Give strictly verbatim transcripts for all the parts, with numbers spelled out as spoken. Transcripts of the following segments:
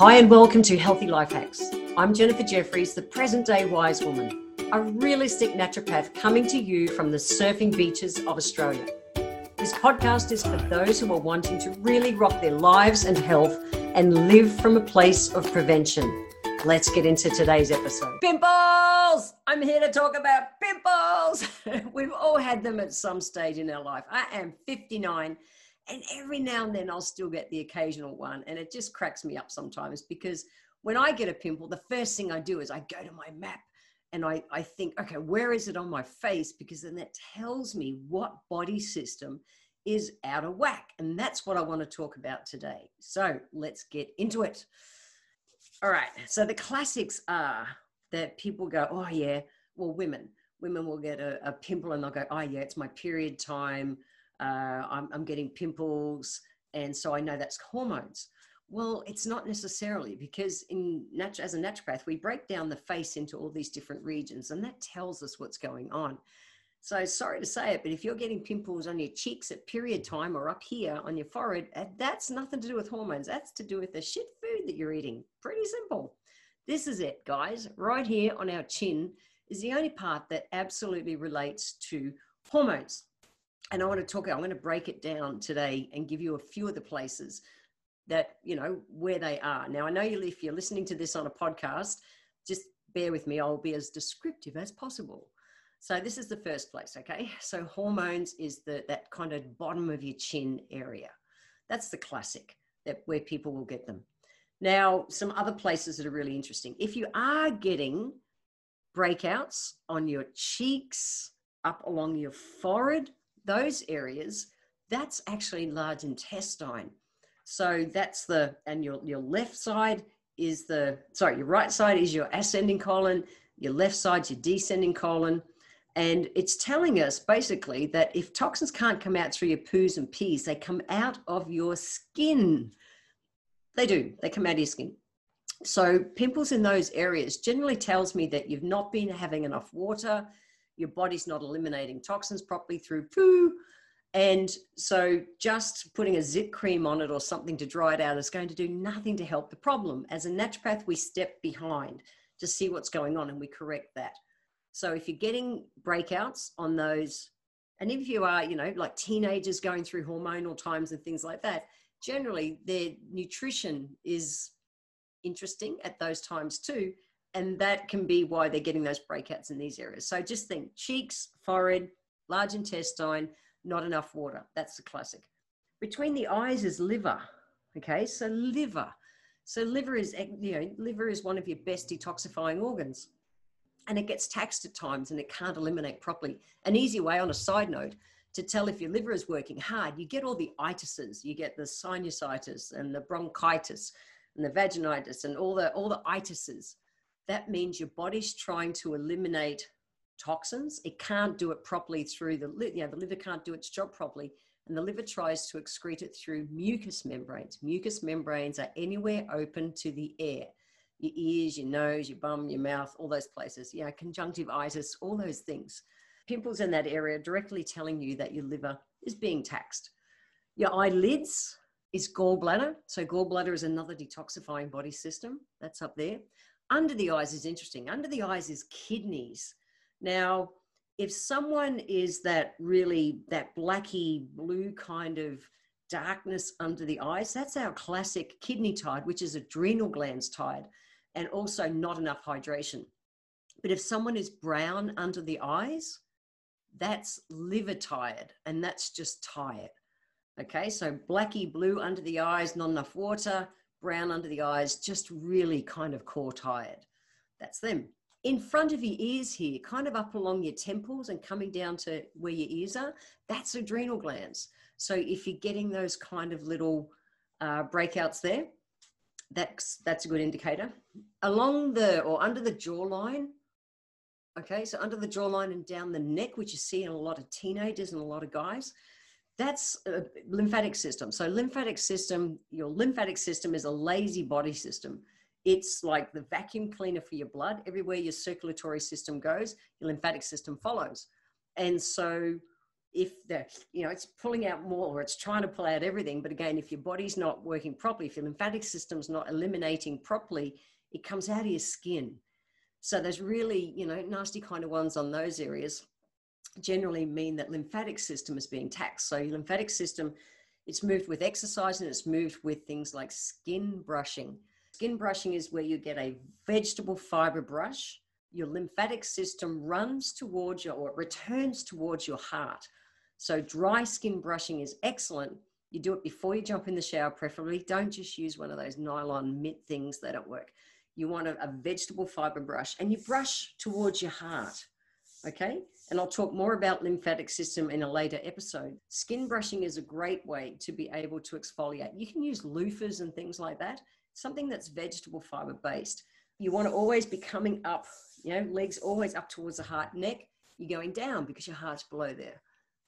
Hi and welcome to Healthy Life Hacks. I'm Jennifer Jeffries, the present-day wise woman, a realistic naturopath coming to you from the surfing beaches of Australia. This podcast is for those who are wanting to really rock their lives and health and live from a place of prevention. Let's get into today's episode. Pimples! I'm here to talk about pimples! We've all had them at some stage in our life. I am fifty-nine. And every now and then I'll still get the occasional one. And it just cracks me up sometimes because when I get a pimple, the first thing I do is I go to my map and I, I think, okay, where is it on my face? Because then that tells me what body system is out of whack. And that's what I want to talk about today. So let's get into it. All right. So the classics are that people go, oh yeah, well, women, women will get a, a pimple and they'll go, oh yeah, it's my period time. Uh, I'm, I'm getting pimples, and so I know that's hormones. Well, it's not necessarily, because in natu- as a naturopath, we break down the face into all these different regions, and that tells us what's going on. So sorry to say it, but if you're getting pimples on your cheeks at period time or up here on your forehead, that's nothing to do with hormones. That's to do with the shit food that you're eating. Pretty simple. This is it, guys. Right here on our chin is the only part that absolutely relates to hormones. And I want to talk, I'm going to break it down today and give you a few of the places that, you know, where they are. Now, I know you, if you're listening to this on a podcast, just bear with me. I'll be as descriptive as possible. So this is the first place, okay? So hormones is the that kind of bottom of your chin area. That's the classic, that where people will get them. Now, some other places that are really interesting. If you are getting breakouts on your cheeks, up along your forehead, those areas, that's actually large intestine. So that's the, and your, your left side is the, sorry, your right side is your ascending colon, your left side's your descending colon. And it's telling us basically that if toxins can't come out through your poos and pees, they come out of your skin. They do, they come out of your skin. So pimples in those areas generally tells me that you've not been having enough water, your body's not eliminating toxins properly through poo. And so just putting a zit cream on it or something to dry it out is going to do nothing to help the problem. As a naturopath, we step behind to see what's going on and we correct that. So if you're getting breakouts on those, and if you are, you know, like teenagers going through hormonal times and things like that, generally their nutrition is interesting at those times too. And that can be why they're getting those breakouts in these areas. So just think cheeks, forehead, large intestine, not enough water. That's the classic. Between the eyes is liver. Okay, so liver. So liver is, you know, liver is one of your best detoxifying organs. And it gets taxed at times and it can't eliminate properly. An easy way, on a side note, to tell if your liver is working hard, you get all the itises. You get the sinusitis and the bronchitis and the vaginitis and all the all the itises. That means your body's trying to eliminate toxins. It can't do it properly through the liver. You know, the liver can't do its job properly. And the liver tries to excrete it through mucous membranes. Mucous membranes are anywhere open to the air. Your ears, your nose, your bum, your mouth, all those places. Yeah, conjunctivitis, all those things. Pimples in that area are directly telling you that your liver is being taxed. Your eyelids is gallbladder. So gallbladder is another detoxifying body system. That's up there. Under the eyes is interesting. Under the eyes is kidneys. Now, if someone is that really, that blacky blue kind of darkness under the eyes, that's our classic kidney tide, which is adrenal glands tide, and also not enough hydration. But if someone is brown under the eyes, that's liver tired, and that's just tired. Okay, so blacky blue under the eyes, not enough water, brown under the eyes, just really kind of core tired. That's them. In front of your ears here, kind of up along your temples and coming down to where your ears are, that's adrenal glands. So if you're getting those kind of little uh, breakouts there, that's that's a good indicator. Along the, or under the jawline, okay, so under the jawline and down the neck, which you see in a lot of teenagers and a lot of guys, that's a lymphatic system. So lymphatic system, your lymphatic system is a lazy body system. It's like the vacuum cleaner for your blood. Everywhere your circulatory system goes, your lymphatic system follows. And so if the, you know, it's pulling out more, or it's trying to pull out everything. But again, if your body's not working properly, if your lymphatic system's not eliminating properly, it comes out of your skin. So there's really, you know, nasty kind of ones on those areas generally mean that lymphatic system is being taxed. So your lymphatic system, it's moved with exercise, and it's moved with things like skin brushing. Skin brushing is where you get a vegetable fiber brush. Your lymphatic system runs towards your, or it returns towards your heart. So dry skin brushing is excellent. You do it before you jump in the shower, preferably. Don't just use one of those nylon mitt things, they don't work. You want a, a vegetable fiber brush, and you brush towards your heart. Okay. And I'll talk more about lymphatic system in a later episode. Skin brushing is a great way to be able to exfoliate. You can use loofahs and things like that, something that's vegetable fiber based. You want to always be coming up, you know, legs always up towards the heart, neck. You're going down because your heart's below there.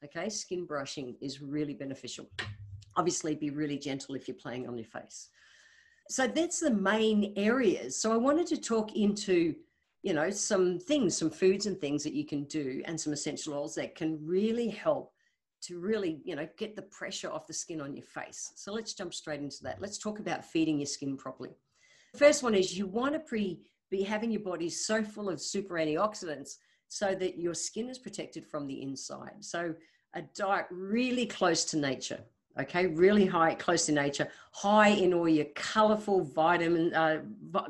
Okay. Skin brushing is really beneficial. Obviously be really gentle if you're playing on your face. So that's the main areas. So I wanted to talk into, you know, some things, some foods and things that you can do, and some essential oils that can really help to really, you know, get the pressure off the skin on your face. So let's jump straight into that. Let's talk about feeding your skin properly. The first one is you want to pre, be having your body so full of super antioxidants so that your skin is protected from the inside. So a diet really close to nature. Okay, really high, close to nature, high in all your colorful vitamin, uh,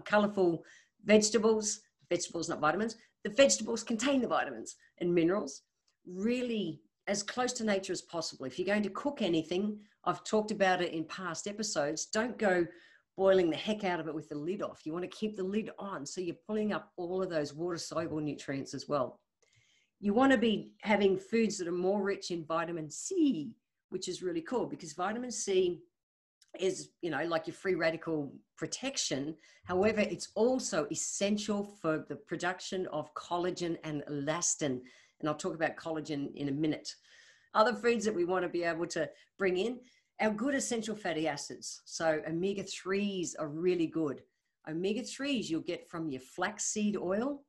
colorful vegetables, vegetables, not vitamins. The vegetables contain the vitamins and minerals, really as close to nature as possible. If you're going to cook anything, I've talked about it in past episodes, don't go boiling the heck out of it with the lid off. You want to keep the lid on. So you're pulling up all of those water-soluble nutrients as well. You want to be having foods that are more rich in vitamin C, which is really cool, because vitamin C is, you know, like your free radical protection. However, it's also essential for the production of collagen and elastin. And I'll talk about collagen in a minute. Other foods that we want to be able to bring in, our good essential fatty acids. So omega threes are really good. Omega threes you'll get from your flaxseed oil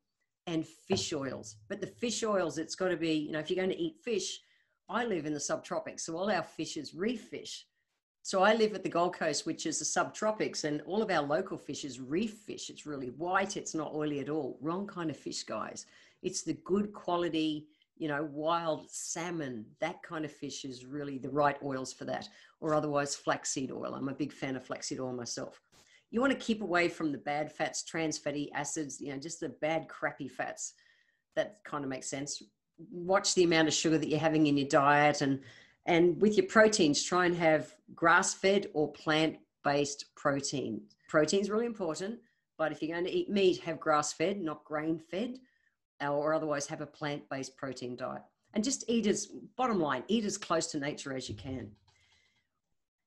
and fish oils. But the fish oils, it's got to be, you know, if you're going to eat fish, I live in the subtropics, so all our fish is reef fish. So I live at the Gold Coast, which is the subtropics, and all of our local fish is reef fish. It's really white. It's not oily at all. Wrong kind of fish, guys. It's the good quality, you know, wild salmon. That kind of fish is really the right oils for that, or otherwise flaxseed oil. I'm a big fan of flaxseed oil myself. You want to keep away from the bad fats, trans fatty acids, you know, just the bad, crappy fats. That kind of makes sense. Watch the amount of sugar that you're having in your diet, and and with your proteins, try and have grass-fed or plant-based protein. Protein's really important, but if you're going to eat meat, have grass-fed, not grain-fed, or otherwise have a plant-based protein diet. And just eat as, bottom line, eat as close to nature as you can.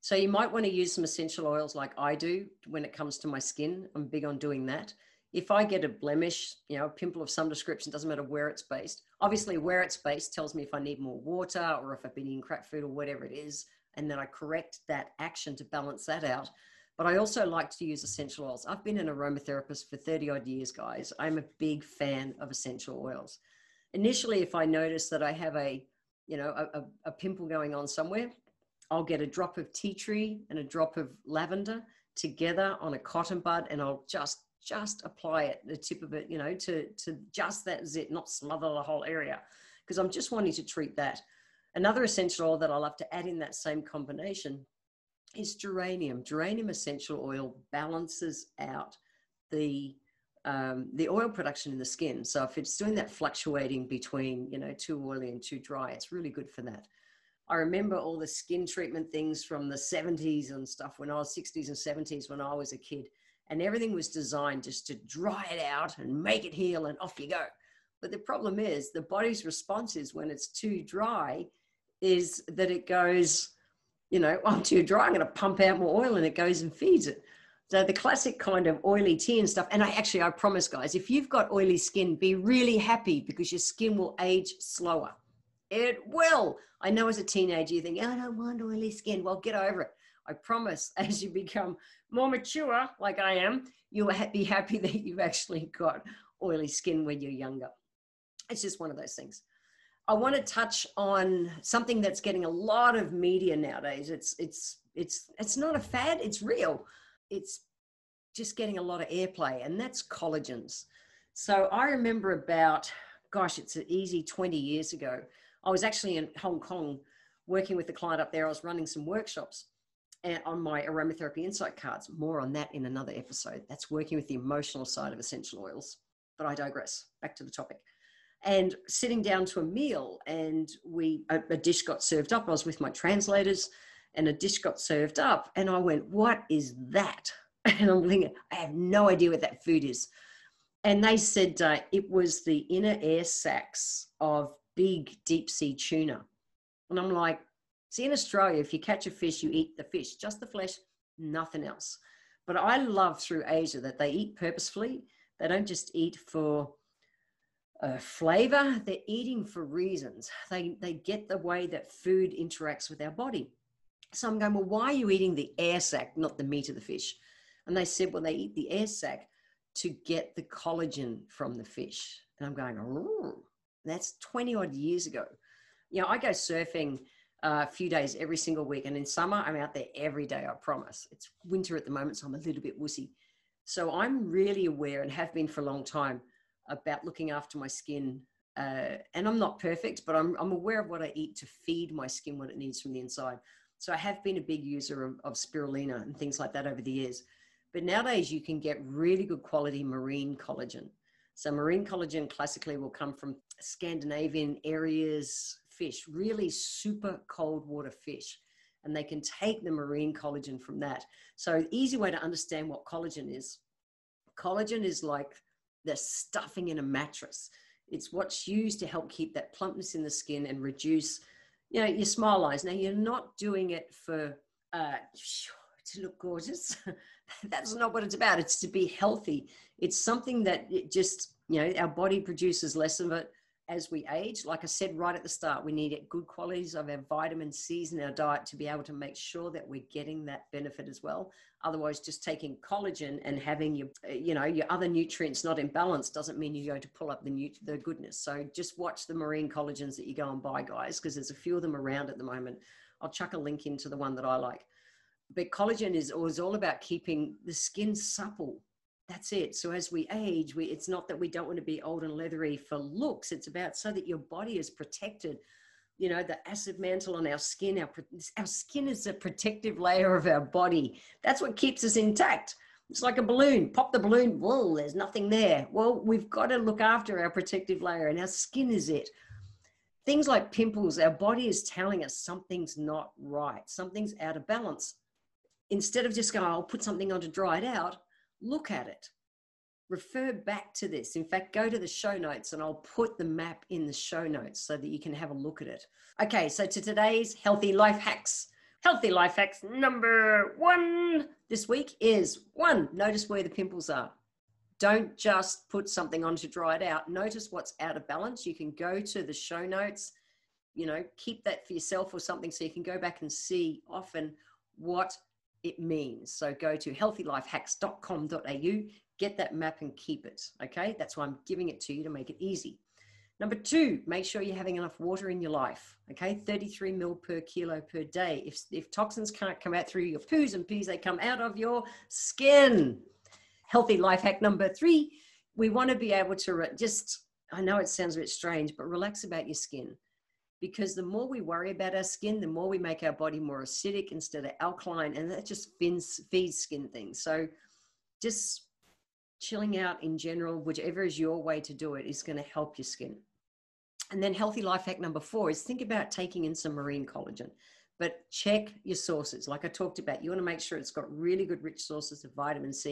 So you might want to use some essential oils like I do when it comes to my skin. I'm big on doing that. If I get a blemish, you know, a pimple of some description, doesn't matter where it's based. Obviously, where it's based tells me if I need more water, or if I've been eating crap food, or whatever it is, and then I correct that action to balance that out. But I also like to use essential oils. I've been an aromatherapist for thirty odd years, guys. I'm a big fan of essential oils. Initially, if I notice that I have a, you know, a, a pimple going on somewhere, I'll get a drop of tea tree and a drop of lavender together on a cotton bud, and I'll just just apply it, the tip of it, you know, to, to just that zit, not smother the whole area, because I'm just wanting to treat that. Another essential oil that I love to add in that same combination is geranium. Geranium essential oil balances out the, um, the oil production in the skin. So if it's doing that fluctuating between, you know, too oily and too dry, it's really good for that. I remember all the skin treatment things from the seventies and stuff when I was sixties and seventies when I was a kid. And everything was designed just to dry it out and make it heal and off you go. But the problem is the body's response is when it's too dry is that it goes, you know, I'm too dry, I'm going to pump out more oil, and it goes and feeds it. So the classic kind of oily tea and stuff. And I actually, I promise guys, if you've got oily skin, be really happy because your skin will age slower. It will. I know as a teenager, you think, oh, I don't want oily skin. Well, get over it. I promise as you become more mature, like I am, you'll be happy that you've actually got oily skin when you're younger. It's just one of those things. I want to touch on something that's getting a lot of media nowadays. It's it's it's it's not a fad, it's real. It's just getting a lot of airplay, and that's collagens. So I remember about, gosh, it's an easy twenty years ago. I was actually in Hong Kong working with a client up there. I was running some workshops and on my aromatherapy insight cards. More on that in another episode. That's working with the emotional side of essential oils. But I digress. Back to the topic. And sitting down to a meal, and we a, a dish got served up. I was with my translators, and a dish got served up, and I went, "What is that?" And I'm thinking, I have no idea what that food is. And they said uh, it was the inner air sacs of big deep sea tuna. And I'm like, see, in Australia, if you catch a fish, you eat the fish, just the flesh, nothing else. But I love through Asia that they eat purposefully. They don't just eat for Uh, flavor, they're eating for reasons. They they get the way that food interacts with our body. So I'm going, well, why are you eating the air sac, not the meat of the fish? And they said, well, they eat the air sac to get the collagen from the fish. And I'm going, oh, that's twenty odd years ago. You know, I go surfing uh, a few days every single week. And in summer, I'm out there every day, I promise. It's winter at the moment, so I'm a little bit wussy. So I'm really aware, and have been for a long time, about looking after my skin. Uh, and I'm not perfect, but I'm, I'm aware of what I eat to feed my skin what it needs from the inside. So I have been a big user of, of spirulina and things like that over the years. But nowadays you can get really good quality marine collagen. So marine collagen classically will come from Scandinavian areas fish, really super cold water fish. And they can take the marine collagen from that. So easy way to understand what collagen is. Collagen is like the stuffing in a mattress. It's what's used to help keep that plumpness in the skin and reduce, you know, your smile lines. Now, you're not doing it for uh, to look gorgeous. That's not what it's about. It's to be healthy. It's something that it just, you know, our body produces less of it as we age. Like I said right at the start, we need good qualities of our vitamin C's in our diet to be able to make sure that we're getting that benefit as well. Otherwise, just taking collagen and having your, you know, your other nutrients not in balance doesn't mean you're going to pull up the nut- the goodness. So just watch the marine collagens that you go and buy, guys, because there's a few of them around at the moment. I'll chuck a link into the one that I like. But collagen is, is all about keeping the skin supple. That's it. So as we age, we, it's not that we don't want to be old and leathery for looks. It's about so that your body is protected. You know, the acid mantle on our skin, our, our skin is a protective layer of our body. That's what keeps us intact. It's like a balloon. Pop the balloon. Whoa, there's nothing there. Well, we've got to look after our protective layer, and our skin is it. Things like pimples, our body is telling us something's not right. Something's out of balance. Instead of just going, I'll put something on to dry it out, look at it, refer back to this. In fact, go to the show notes, and I'll put the map in the show notes so that you can have a look at it. Okay, so to today's healthy life hacks. Healthy life hacks number one this week is one, notice where the pimples are. Don't just put something on to dry it out. Notice what's out of balance. You can go to the show notes, you know, keep that for yourself or something so you can go back and see often what it means. So go to healthy life hacks dot com dot a u, get that map and keep it. Okay. That's why I'm giving it to you, to make it easy. Number two, make sure you're having enough water in your life. Okay. thirty-three mil per kilo per day. If, if toxins can't come out through your poos and pees, they come out of your skin. Healthy life hack number three, we want to be able to re- just, I know it sounds a bit strange, but relax about your skin. Because the more we worry about our skin, the more we make our body more acidic instead of alkaline, and that just feeds skin things. So just chilling out in general, whichever is your way to do it, is going to help your skin. And then healthy life hack number four is think about taking in some marine collagen, but check your sources. Like I talked about, you want to make sure it's got really good rich sources of vitamin C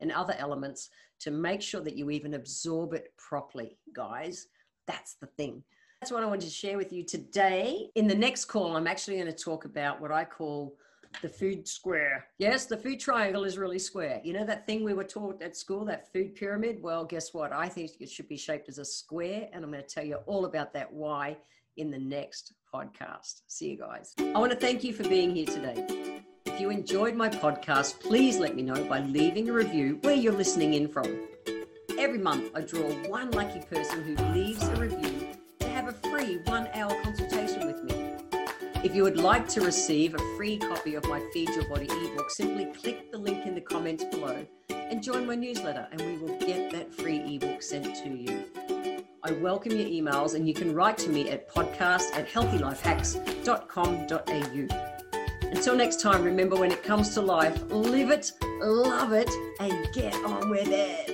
and other elements to make sure that you even absorb it properly, guys. That's the thing. That's what I wanted to share with you today. In the next call, I'm actually going to talk about what I call the food square. Yes, the food triangle is really square. You know that thing we were taught at school, that food pyramid? Well, guess what? I think it should be shaped as a square, and I'm going to tell you all about that why in the next podcast. See you guys. I want to thank you for being here today. If you enjoyed my podcast, please let me know by leaving a review where you're listening in from. Every month, I draw one lucky person who leaves a review. a free one-hour consultation with me. If you would like to receive a free copy of my Feed Your Body ebook, simply click the link in the comments below and join my newsletter, and we will get that free ebook sent to you. I welcome your emails, and you can write to me at podcast at healthy life hacks dot com dot a u. Until next time, remember, when it comes to life, live it, love it, and get on with it.